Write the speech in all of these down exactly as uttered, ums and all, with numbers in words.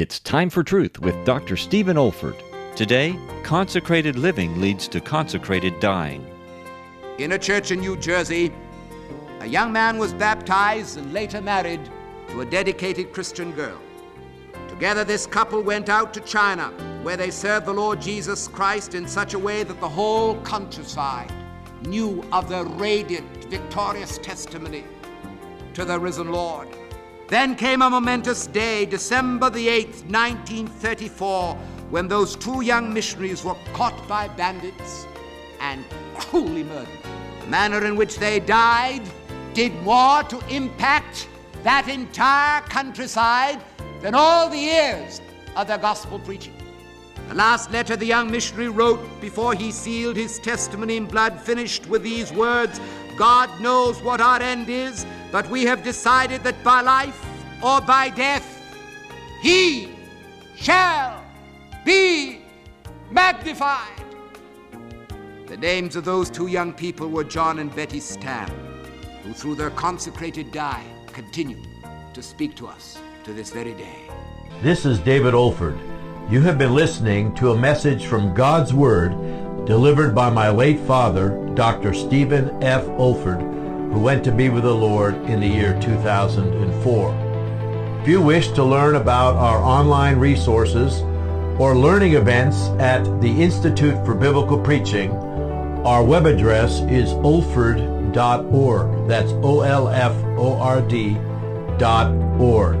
It's Time for Truth with Doctor Stephen Olford. Today, consecrated living leads to consecrated dying. In a church in New Jersey, a young man was baptized and later married to a dedicated Christian girl. Together, this couple went out to China, where they served the Lord Jesus Christ in such a way that the whole countryside knew of their radiant, victorious testimony to the risen Lord. Then came a momentous day, December the eighth, nineteen thirty-four, when those two young missionaries were caught by bandits and cruelly murdered. The manner in which they died did more to impact that entire countryside than all the years of their gospel preaching. The last letter the young missionary wrote before he sealed his testimony in blood finished with these words, "God knows what our end is, but we have decided that by life or by death, He shall be magnified." The names of those two young people were John and Betty Stam, who through their consecrated dying continue to speak to us to this very day. This is David Olford. You have been listening to a message from God's Word delivered by my late father, Doctor Stephen F. Olford, who went to be with the Lord in the year two thousand four. If you wish to learn about our online resources or learning events at the Institute for Biblical Preaching, our web address is olford dot org. That's O L F O R D dot org.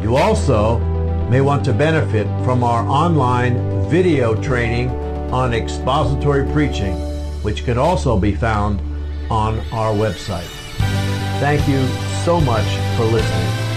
You also may want to benefit from our online video training on expository preaching, which can also be found on our website. Thank you so much for listening.